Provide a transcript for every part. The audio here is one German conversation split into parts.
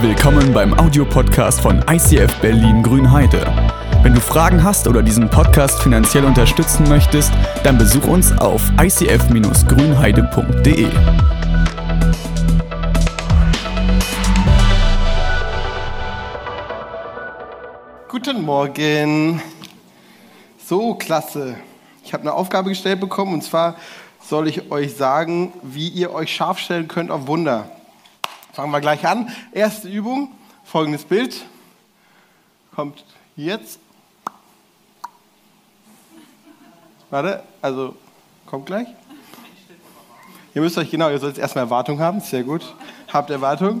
Herzlich willkommen beim Audiopodcast von ICF Berlin-Grünheide. Wenn du Fragen hast oder diesen Podcast finanziell unterstützen möchtest, dann besuch uns auf icf-grünheide.de. Guten Morgen. So, klasse. Ich habe eine Aufgabe gestellt bekommen, und zwar soll ich euch sagen, wie ihr euch scharf stellen könnt auf Wunder. Fangen wir gleich an. Erste Übung, folgendes Bild. Kommt jetzt. Warte, also kommt gleich. Ihr müsst euch, genau, ihr sollt erstmal Erwartung haben, sehr gut. Habt Erwartung.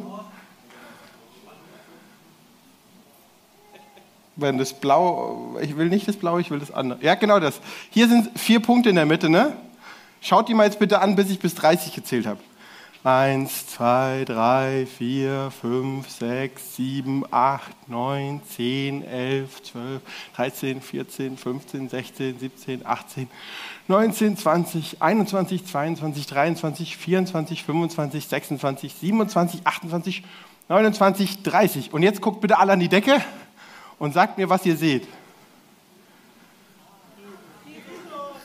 Wenn das Blau, ich will nicht das Blaue, ich will das andere. Ja, genau das. Hier sind 4 Punkte in der Mitte, ne? Schaut die mal jetzt bitte an, bis ich bis 30 gezählt habe. 1, 2, 3, 4, 5, 6, 7, 8, 9, 10, 11, 12, 13, 14, 15, 16, 17, 18, 19, 20, 21, 22, 23, 24, 25, 26, 27, 28, 29, 30. Und jetzt guckt bitte alle an die Decke und sagt mir, was ihr seht.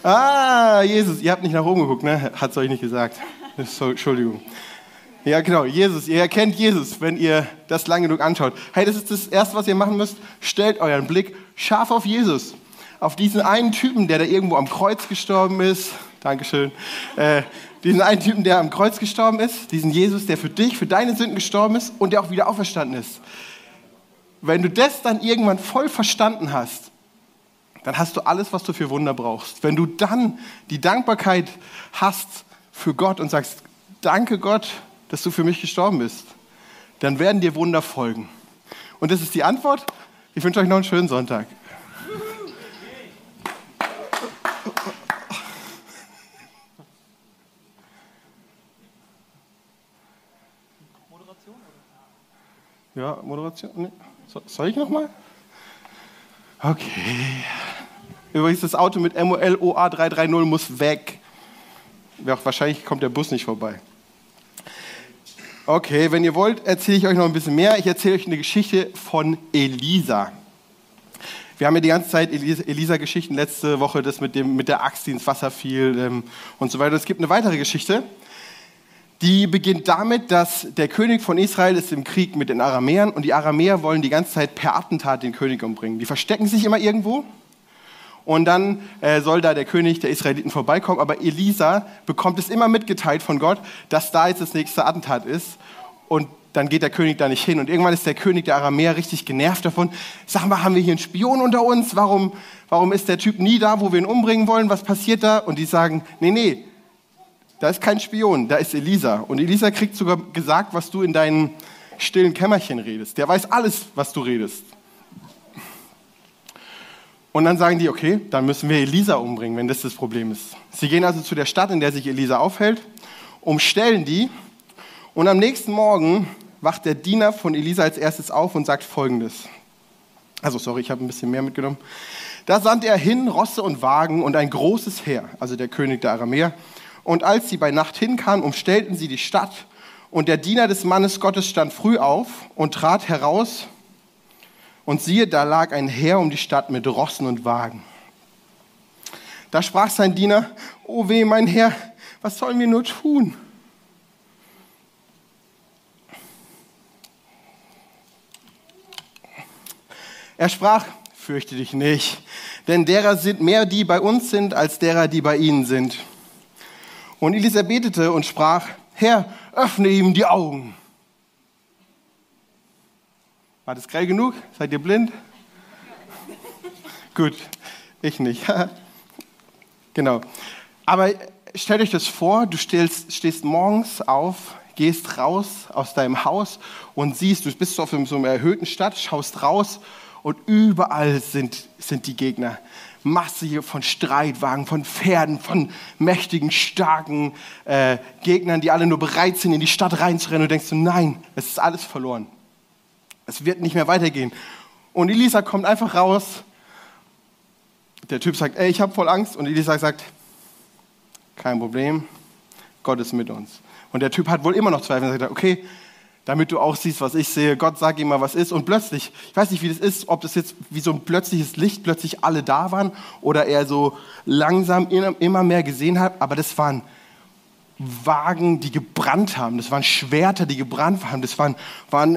Ah, Jesus, ihr habt nicht nach oben geguckt, ne? Hat es euch nicht gesagt. So, Entschuldigung. Ja, genau, Jesus. Ihr erkennt Jesus, wenn ihr das lang genug anschaut. Hey, das ist das Erste, was ihr machen müsst. Stellt euren Blick scharf auf Jesus. Auf diesen einen Typen, der da irgendwo am Kreuz gestorben ist. Dankeschön. Diesen einen Typen, der am Kreuz gestorben ist. Diesen Jesus, der für dich, für deine Sünden gestorben ist und der auch wieder auferstanden ist. Wenn du das dann irgendwann voll verstanden hast, dann hast du alles, was du für Wunder brauchst. Wenn du dann die Dankbarkeit hast für Gott und sagst, danke Gott, dass du für mich gestorben bist, dann werden dir Wunder folgen. Und das ist die Antwort. Ich wünsche euch noch einen schönen Sonntag. Moderation? Ja, Moderation. Nee. Soll ich nochmal? Okay. Übrigens, das Auto mit MOLOA 330 muss weg. Ja, wahrscheinlich kommt der Bus nicht vorbei. Okay, wenn ihr wollt, erzähle ich euch noch ein bisschen mehr. Ich erzähle euch eine Geschichte von Elisa. Wir haben ja die ganze Zeit Elisa-Geschichten. Letzte Woche das mit der Axt, die ins Wasser fiel und so weiter. Es gibt eine weitere Geschichte, die beginnt damit, dass der König von Israel ist im Krieg mit den Aramäern. Und die Aramäer wollen die ganze Zeit per Attentat den König umbringen. Die verstecken sich immer irgendwo. Und dann soll da der König der Israeliten vorbeikommen. Aber Elisa bekommt es immer mitgeteilt von Gott, dass da jetzt das nächste Attentat ist. Und dann geht der König da nicht hin. Und irgendwann ist der König der Aramäer richtig genervt davon. Sag mal, haben wir hier einen Spion unter uns? Warum ist der Typ nie da, wo wir ihn umbringen wollen? Was passiert da? Und die sagen, nee, da ist kein Spion, da ist Elisa. Und Elisa kriegt sogar gesagt, was du in deinem stillen Kämmerchen redest. Der weiß alles, was du redest. Und dann sagen die, okay, dann müssen wir Elisa umbringen, wenn das das Problem ist. Sie gehen also zu der Stadt, in der sich Elisa aufhält, umstellen die. Und am nächsten Morgen wacht der Diener von Elisa als erstes auf und sagt Folgendes. Also, sorry, ich habe ein bisschen mehr mitgenommen. Da sandte er hin Rosse und Wagen und ein großes Heer, also der König der Aramäer. Und als sie bei Nacht hinkamen, umstellten sie die Stadt. Und der Diener des Mannes Gottes stand früh auf und trat heraus. Und siehe, da lag ein Heer um die Stadt mit Rossen und Wagen. Da sprach sein Diener, o weh, mein Herr, was sollen wir nur tun? Er sprach, fürchte dich nicht, denn derer sind mehr, die bei uns sind, als derer, die bei ihnen sind. Und Elisa betete und sprach, Herr, öffne ihm die Augen. War das grell genug? Seid ihr blind? Gut, ich nicht. Genau. Aber stellt euch das vor, du stehst morgens auf, gehst raus aus deinem Haus und siehst, du bist auf so einer erhöhten Stadt, schaust raus und überall sind die Gegner. Masse hier von Streitwagen, von Pferden, von mächtigen, starken Gegnern, die alle nur bereit sind, in die Stadt reinzurennen. Und denkst du, nein, es ist alles verloren. Es wird nicht mehr weitergehen. Und Elisa kommt einfach raus. Der Typ sagt, ich habe voll Angst. Und Elisa sagt, kein Problem, Gott ist mit uns. Und der Typ hat wohl immer noch Zweifel. Er sagt, okay, damit du auch siehst, was ich sehe. Gott, sag ihm mal, was ist. Und plötzlich, ich weiß nicht, wie das ist, ob das jetzt wie so ein plötzliches Licht, plötzlich alle da waren oder er so langsam immer mehr gesehen hat. Aber das waren Wagen, die gebrannt haben. Das waren Schwerter, die gebrannt haben. Das waren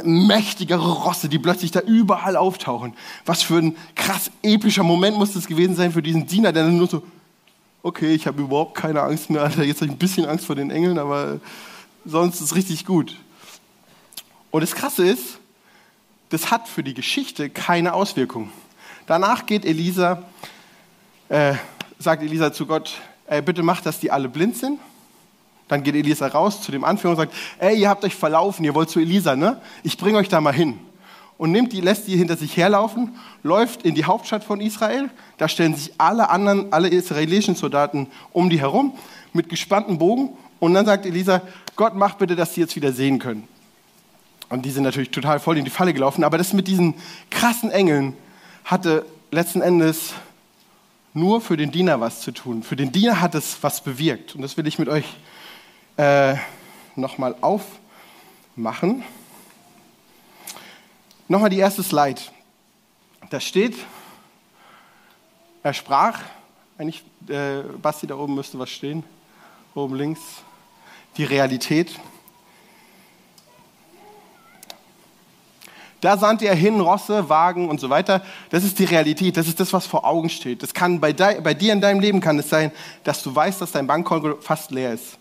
mächtigere Rosse, die plötzlich da überall auftauchen. Was für ein krass epischer Moment muss das gewesen sein für diesen Diener, der dann nur so, okay, ich habe überhaupt keine Angst mehr, Alter. Jetzt habe ich ein bisschen Angst vor den Engeln, aber sonst ist richtig gut. Und das Krasse ist, das hat für die Geschichte keine Auswirkung. Danach geht sagt Elisa zu Gott, bitte mach, dass die alle blind sind. Dann geht Elisa raus zu dem Anführer und sagt, ihr habt euch verlaufen, ihr wollt zu Elisa, ne? Ich bringe euch da mal hin. Und lässt die hinter sich herlaufen, läuft in die Hauptstadt von Israel. Da stellen sich alle israelischen Soldaten um die herum mit gespannten Bogen. Und dann sagt Elisa, Gott, mach bitte, dass die jetzt wieder sehen können. Und die sind natürlich total voll in die Falle gelaufen. Aber das mit diesen krassen Engeln hatte letzten Endes nur für den Diener was zu tun. Für den Diener hat es was bewirkt. Und das will ich mit euch nochmal aufmachen. Nochmal die erste Slide. Da steht, er sprach, eigentlich, Basti, da oben müsste was stehen, oben links, die Realität. Da sandte er hin, Rosse, Wagen und so weiter. Das ist die Realität, das ist das, was vor Augen steht. Das kann bei dir in deinem Leben kann es sein, dass du weißt, dass dein Bankkonto fast leer ist.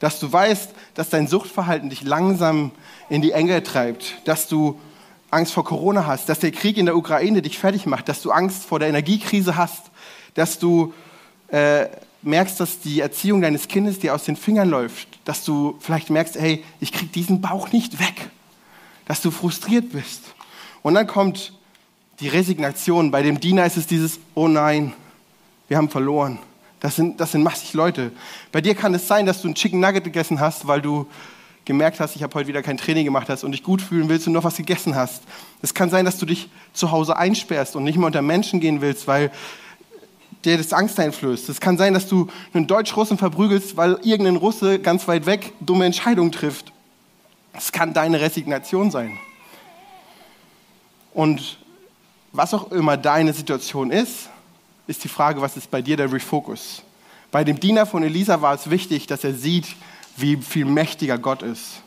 Dass du weißt, dass dein Suchtverhalten dich langsam in die Enge treibt. Dass du Angst vor Corona hast, dass der Krieg in der Ukraine dich fertig macht, dass du Angst vor der Energiekrise hast, dass du merkst, dass die Erziehung deines Kindes dir aus den Fingern läuft, dass du vielleicht merkst, hey, ich krieg diesen Bauch nicht weg, dass du frustriert bist. Und dann kommt die Resignation. Bei dem Diener ist es dieses, oh nein, wir haben verloren. Das sind massig Leute. Bei dir kann es sein, dass du einen Chicken Nugget gegessen hast, weil du gemerkt hast, ich habe heute wieder kein Training gemacht hast und dich gut fühlen willst und noch was gegessen hast. Es kann sein, dass du dich zu Hause einsperrst und nicht mehr unter Menschen gehen willst, weil dir das Angst einflößt. Es kann sein, dass du einen Deutsch-Russen verprügelst, weil irgendein Russe ganz weit weg dumme Entscheidungen trifft. Es kann deine Resignation sein. Und was auch immer deine Situation ist die Frage, was ist bei dir der Refocus? Bei dem Diener von Elisa war es wichtig, dass er sieht, wie viel mächtiger Gott ist.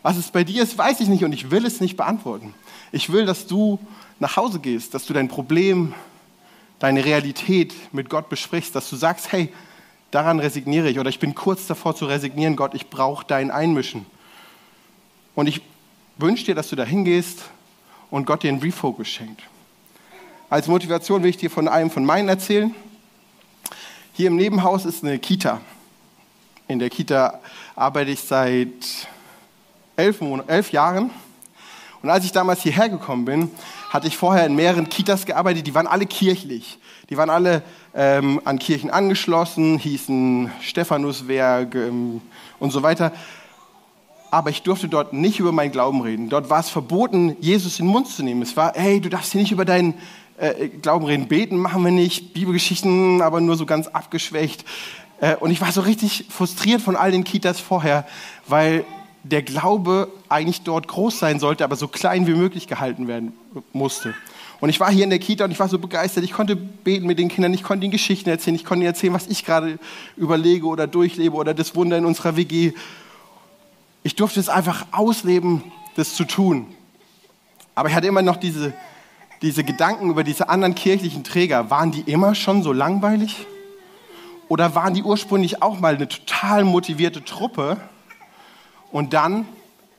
Was es bei dir ist, weiß ich nicht und ich will es nicht beantworten. Ich will, dass du nach Hause gehst, dass du dein Problem, deine Realität mit Gott besprichst, dass du sagst, hey, daran resigniere ich oder ich bin kurz davor zu resignieren, Gott, ich brauche dein Einmischen. Und ich wünsche dir, dass du da hingehst und Gott dir einen Refocus schenkt. Als Motivation will ich dir von einem von meinen erzählen. Hier im Nebenhaus ist eine Kita. In der Kita arbeite ich seit 11 Jahren. Und als ich damals hierher gekommen bin, hatte ich vorher in mehreren Kitas gearbeitet. Die waren alle kirchlich. Die waren alle an Kirchen angeschlossen, hießen Stephanuswerk und so weiter. Aber ich durfte dort nicht über meinen Glauben reden. Dort war es verboten, Jesus in den Mund zu nehmen. Es war, hey, du darfst hier nicht über deinen Glauben reden. Beten machen wir nicht, Bibelgeschichten, aber nur so ganz abgeschwächt. Und ich war so richtig frustriert von all den Kitas vorher, weil der Glaube eigentlich dort groß sein sollte, aber so klein wie möglich gehalten werden musste. Und ich war hier in der Kita und ich war so begeistert. Ich konnte beten mit den Kindern, ich konnte ihnen Geschichten erzählen, ich konnte ihnen erzählen, was ich gerade überlege oder durchlebe oder das Wunder in unserer WG. Ich durfte es einfach ausleben, das zu tun. Aber ich hatte immer noch diese Gedanken über diese anderen kirchlichen Träger. Waren die immer schon so langweilig? Oder waren die ursprünglich auch mal eine total motivierte Truppe? Und dann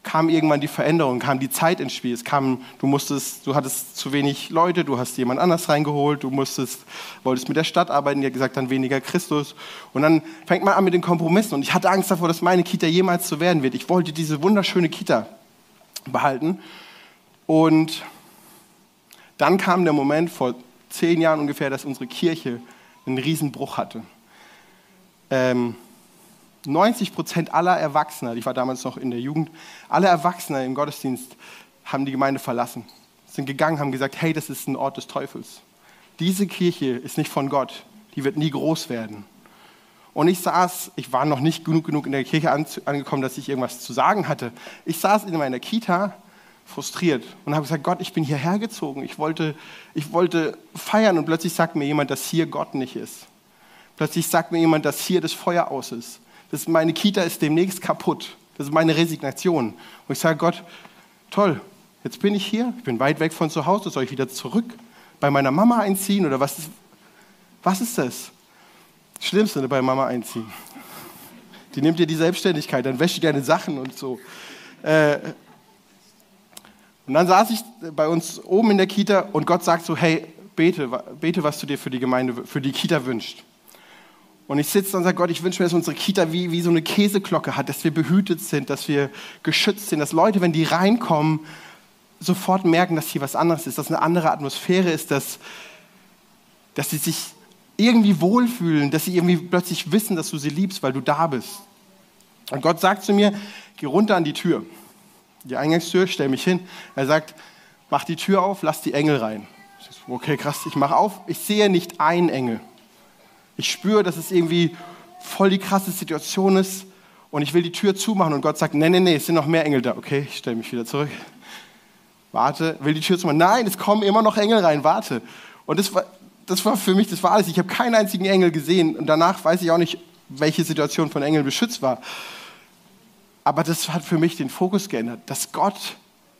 kam irgendwann die Veränderung, kam die Zeit ins Spiel. Du hattest zu wenig Leute, du hast jemand anders reingeholt, wolltest mit der Stadt arbeiten, die hat gesagt, dann weniger Christus. Und dann fängt man an mit den Kompromissen. Und ich hatte Angst davor, dass meine Kita jemals so werden wird. Ich wollte diese wunderschöne Kita behalten. Und dann kam der Moment vor 10 Jahren ungefähr, dass unsere Kirche einen Riesenbruch hatte. 90% aller Erwachsener, ich war damals noch in der Jugend, alle Erwachsener im Gottesdienst haben die Gemeinde verlassen, sind gegangen, haben gesagt, hey, das ist ein Ort des Teufels. Diese Kirche ist nicht von Gott, die wird nie groß werden. Und ich war noch nicht genug in der Kirche angekommen, dass ich irgendwas zu sagen hatte. Ich saß in meiner Kita frustriert und habe gesagt, Gott, ich bin hierher gezogen. Ich wollte feiern und plötzlich sagt mir jemand, dass hier Gott nicht ist. Plötzlich sagt mir jemand, dass hier das Feuer aus ist. Dass meine Kita ist demnächst kaputt. Das ist meine Resignation. Und ich sage, Gott, toll, jetzt bin ich hier. Ich bin weit weg von zu Hause. Soll ich wieder zurück bei meiner Mama einziehen? Oder was ist das? Schlimmste bei Mama einziehen. Die nimmt dir die Selbstständigkeit, dann wäscht ihr deine Sachen und so. Und dann saß ich bei uns oben in der Kita und Gott sagt so, hey, bete, was du dir für die Gemeinde, für die Kita wünschst. Und ich sitze und sage, Gott, ich wünsche mir, dass unsere Kita wie so eine Käseglocke hat, dass wir behütet sind, dass wir geschützt sind, dass Leute, wenn die reinkommen, sofort merken, dass hier was anderes ist, dass eine andere Atmosphäre ist, dass sie sich irgendwie wohlfühlen, dass sie irgendwie plötzlich wissen, dass du sie liebst, weil du da bist. Und Gott sagt zu mir, geh runter an die Tür, die Eingangstür, stell mich hin. Er sagt, mach die Tür auf, lass die Engel rein. Ich sage, okay, krass, ich mache auf, ich sehe nicht einen Engel. Ich spüre, dass es irgendwie voll die krasse Situation ist und ich will die Tür zumachen und Gott sagt, nee, es sind noch mehr Engel da. Okay, ich stelle mich wieder zurück, warte, will die Tür zumachen. Nein, es kommen immer noch Engel rein, warte. Und das war für mich, das war alles. Ich habe keinen einzigen Engel gesehen und danach weiß ich auch nicht, welche Situation von Engeln beschützt war. Aber das hat für mich den Fokus geändert, dass Gott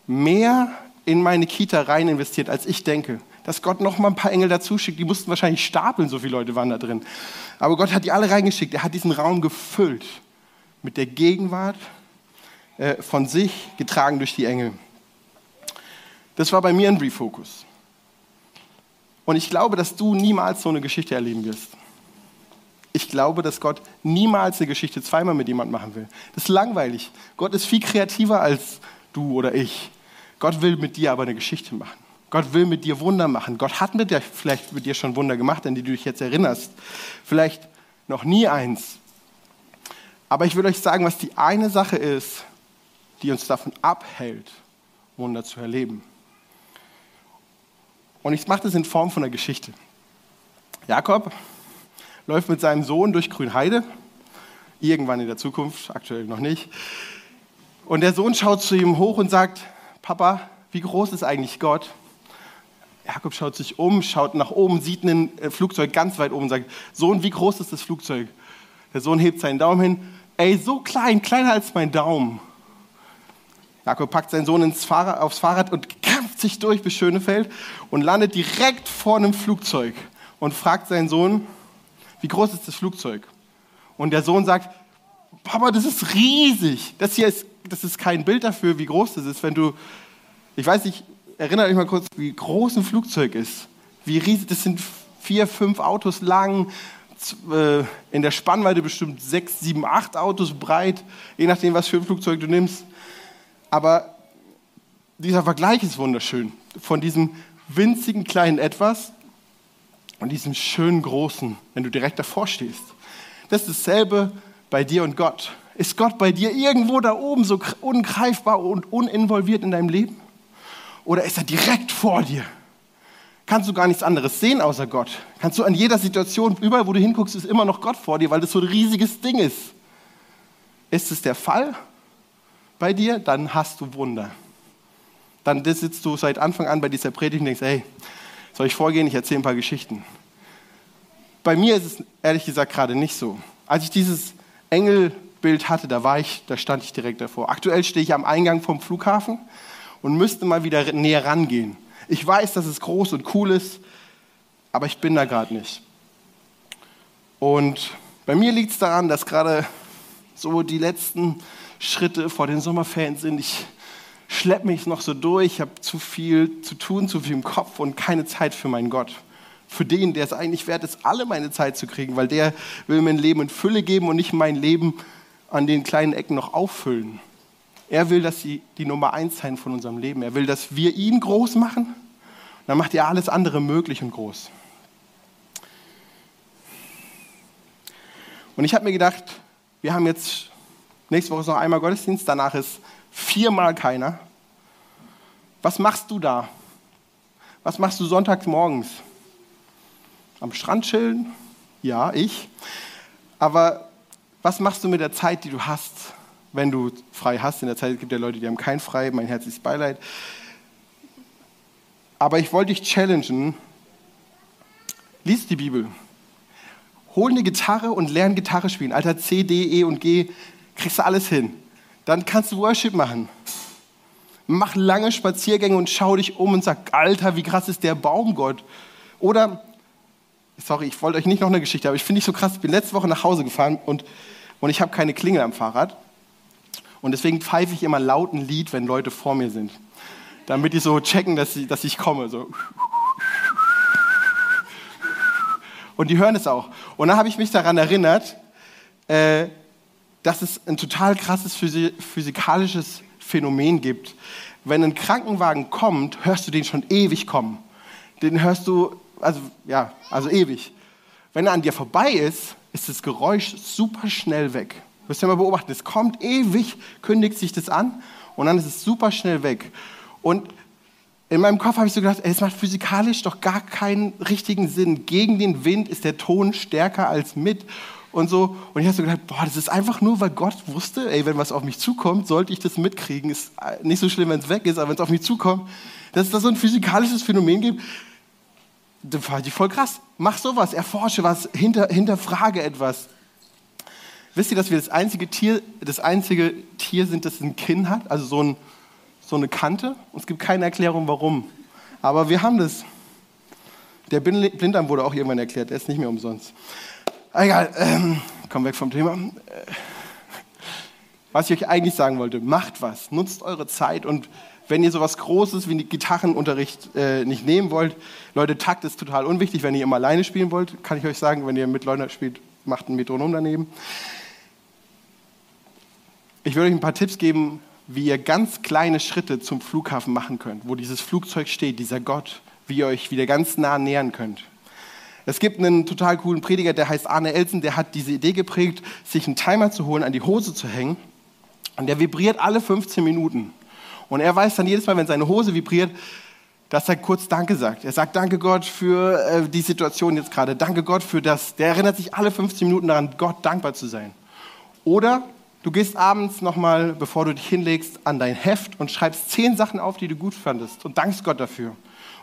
mehr in meine Kita rein investiert, als ich denke. Dass Gott noch mal ein paar Engel dazu schickt, die mussten wahrscheinlich stapeln, so viele Leute waren da drin. Aber Gott hat die alle reingeschickt, er hat diesen Raum gefüllt mit der Gegenwart von sich, getragen durch die Engel. Das war bei mir ein Refocus. Und ich glaube, dass du niemals so eine Geschichte erleben wirst. Ich glaube, dass Gott niemals eine Geschichte zweimal mit jemandem machen will. Das ist langweilig. Gott ist viel kreativer als du oder ich. Gott will mit dir aber eine Geschichte machen. Gott will mit dir Wunder machen. Gott hat vielleicht mit dir schon Wunder gemacht, an die du dich jetzt erinnerst. Vielleicht noch nie eins. Aber ich will euch sagen, was die eine Sache ist, die uns davon abhält, Wunder zu erleben. Und ich mache das in Form von einer Geschichte. Jakob läuft mit seinem Sohn durch Grünheide, irgendwann in der Zukunft, aktuell noch nicht. Und der Sohn schaut zu ihm hoch und sagt, Papa, wie groß ist eigentlich Gott? Jakob schaut sich um, schaut nach oben, sieht ein Flugzeug ganz weit oben und sagt, Sohn, wie groß ist das Flugzeug? Der Sohn hebt seinen Daumen hin, ey, so klein, kleiner als mein Daumen. Jakob packt seinen Sohn aufs Fahrrad und kämpft sich durch bis Schönefeld und landet direkt vor einem Flugzeug und fragt seinen Sohn, wie groß ist das Flugzeug? Und der Sohn sagt, Papa, das ist riesig. Das ist kein Bild dafür, wie groß das ist. Ich erinnere euch mal kurz, wie groß ein Flugzeug ist. Wie riesig, das sind 4, 5 Autos lang, in der Spannweite bestimmt 6, 7, 8 Autos breit, je nachdem, was für ein Flugzeug du nimmst. Aber dieser Vergleich ist wunderschön. Von diesem winzigen kleinen Etwas und diesem schönen Großen, wenn du direkt davor stehst. Das ist dasselbe bei dir und Gott. Ist Gott bei dir irgendwo da oben so ungreifbar und uninvolviert in deinem Leben? Oder ist er direkt vor dir? Kannst du gar nichts anderes sehen außer Gott? Kannst du an jeder Situation, überall wo du hinguckst, ist immer noch Gott vor dir, weil das so ein riesiges Ding ist? Ist es der Fall bei dir, dann hast du Wunder. Dann sitzt du seit Anfang an bei dieser Predigt und denkst, hey, soll ich vorgehen? Ich erzähle ein paar Geschichten. Bei mir ist es ehrlich gesagt gerade nicht so. Als ich dieses Engelbild hatte, da stand ich direkt davor. Aktuell stehe ich am Eingang vom Flughafen und müsste mal wieder näher rangehen. Ich weiß, dass es groß und cool ist, aber ich bin da gerade nicht. Und bei mir liegt es daran, dass gerade so die letzten Schritte vor den Sommerferien sind. Ich schleppe mich noch so durch, ich habe zu viel zu tun, zu viel im Kopf und keine Zeit für meinen Gott. Für den, der es eigentlich wert ist, alle meine Zeit zu kriegen, weil der will mir ein Leben in Fülle geben und nicht mein Leben an den kleinen Ecken noch auffüllen. Er will, dass sie die Nummer 1 sein von unserem Leben. Er will, dass wir ihn groß machen. Und dann macht er alles andere möglich und groß. Und ich habe mir gedacht, wir haben jetzt... Nächste Woche ist noch einmal Gottesdienst, danach ist 4-mal keiner. Was machst du da? Was machst du sonntags morgens? Am Strand chillen? Ja, ich. Aber was machst du mit der Zeit, die du hast, wenn du frei hast? In der Zeit gibt es ja Leute, die haben kein Frei, mein herzliches Beileid. Aber ich wollte dich challengen, lies die Bibel. Hol eine Gitarre und lern Gitarre spielen. Alter, C, D, E und G, kriegst du alles hin. Dann kannst du Worship machen. Mach lange Spaziergänge und schau dich um und sag, Alter, wie krass ist der Baumgott. Oder, sorry, ich wollte euch nicht noch eine Geschichte, aber ich finde ich so krass, ich bin letzte Woche nach Hause gefahren und ich habe keine Klingel am Fahrrad. Und deswegen pfeife ich immer laut ein Lied, wenn Leute vor mir sind. Damit die so checken, dass ich komme. So. Und die hören es auch. Und dann habe ich mich daran erinnert, dass es ein total krasses physikalisches Phänomen gibt. Wenn ein Krankenwagen kommt, hörst du den schon ewig kommen. Den hörst du, also ewig. Wenn er an dir vorbei ist, ist das Geräusch super schnell weg. Du musst ja mal beobachten, es kommt ewig, kündigt sich das an und dann ist es super schnell weg. Und in meinem Kopf habe ich so gedacht, es macht physikalisch doch gar keinen richtigen Sinn. Gegen den Wind ist der Ton stärker als mit und so. Und ich habe so gedacht, boah, das ist einfach nur, weil Gott wusste, ey, wenn was auf mich zukommt, sollte ich das mitkriegen. Ist nicht so schlimm, wenn es weg ist, aber wenn es auf mich zukommt, dass es da so ein physikalisches Phänomen gibt, das fand ich voll krass. Mach sowas, erforsche was, hinterfrage etwas. Wisst ihr, dass wir das einzige Tier sind, das ein Kinn hat, also so eine Kante? Und es gibt keine Erklärung, warum. Aber wir haben das. Der Blinddarm wurde auch irgendwann erklärt, der ist nicht mehr umsonst. Egal, komm weg vom Thema. Was ich euch eigentlich sagen wollte, macht was, nutzt eure Zeit und wenn ihr sowas Großes wie Gitarrenunterricht nicht nehmen wollt, Leute, Takt ist total unwichtig, wenn ihr immer alleine spielen wollt, kann ich euch sagen, wenn ihr mit Leuten spielt, macht ein Metronom daneben. Ich würde euch ein paar Tipps geben, wie ihr ganz kleine Schritte zum Flughafen machen könnt, wo dieses Flugzeug steht, dieser Gott, wie ihr euch wieder ganz nah nähern könnt. Es gibt einen total coolen Prediger, der heißt Arne Elsen, der hat diese Idee geprägt, sich einen Timer zu holen, an die Hose zu hängen und der vibriert alle 15 Minuten. Und er weiß dann jedes Mal, wenn seine Hose vibriert, dass er kurz Danke sagt. Er sagt, danke Gott für die Situation jetzt gerade. Danke Gott für das. Der erinnert sich alle 15 Minuten daran, Gott dankbar zu sein. Oder du gehst abends nochmal, bevor du dich hinlegst, an dein Heft und schreibst 10 Sachen auf, die du gut fandest und dankst Gott dafür.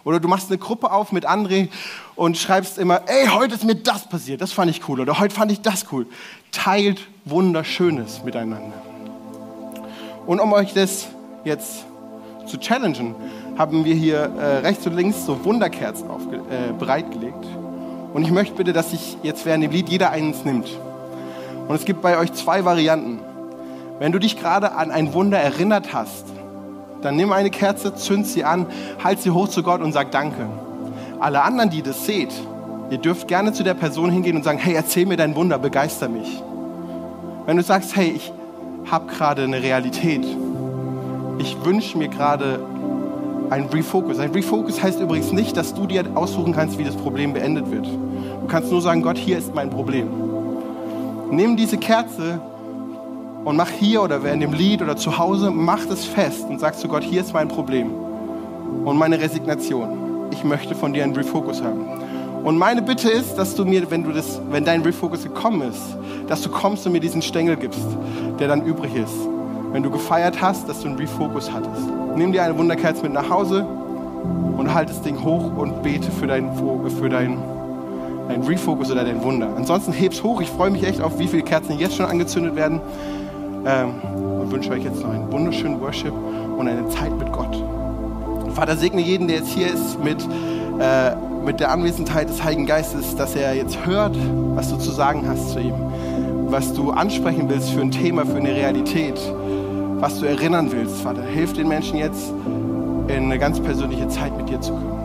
Oder du machst eine Gruppe auf mit anderen und schreibst immer, ey, heute ist mir das passiert, das fand ich cool. Oder heute fand ich das cool. Teilt Wunderschönes miteinander. Und um euch das jetzt zu challengen, haben wir hier rechts und links so Wunderkerzen bereitgelegt. Und ich möchte bitte, dass sich jetzt während dem Lied jeder eins nimmt. Und es gibt bei euch 2 Varianten. Wenn du dich gerade an ein Wunder erinnert hast, dann nimm eine Kerze, zünd sie an, halt sie hoch zu Gott und sag Danke. Alle anderen, die das seht, ihr dürft gerne zu der Person hingehen und sagen, hey, erzähl mir dein Wunder, begeister mich. Wenn du sagst, hey, ich habe gerade eine Realität, ich wünsche mir gerade ein Refocus. Ein Refocus heißt übrigens nicht, dass du dir aussuchen kannst, wie das Problem beendet wird. Du kannst nur sagen, Gott, hier ist mein Problem. Nimm diese Kerze und mach hier oder während dem Lied oder zu Hause, mach das fest und sag zu Gott, hier ist mein Problem und meine Resignation. Ich möchte von dir einen Refocus haben. Und meine Bitte ist, dass du mir, wenn dein Refocus gekommen ist, dass du kommst und mir diesen Stängel gibst, der dann übrig ist. Wenn du gefeiert hast, dass du einen Refocus hattest. Nimm dir eine Wunderkerze mit nach Hause und halt das Ding hoch und bete für dein Refocus oder dein Wunder. Ansonsten heb's hoch. Ich freue mich echt auf, wie viele Kerzen jetzt schon angezündet werden. Und wünsche euch jetzt noch einen wunderschönen Worship und eine Zeit mit Gott. Vater, segne jeden, der jetzt hier ist, mit der Anwesenheit des Heiligen Geistes, dass er jetzt hört, was du zu sagen hast zu ihm, was du ansprechen willst für ein Thema, für eine Realität, was du erinnern willst, Vater. Hilf den Menschen jetzt, in eine ganz persönliche Zeit mit dir zu kommen.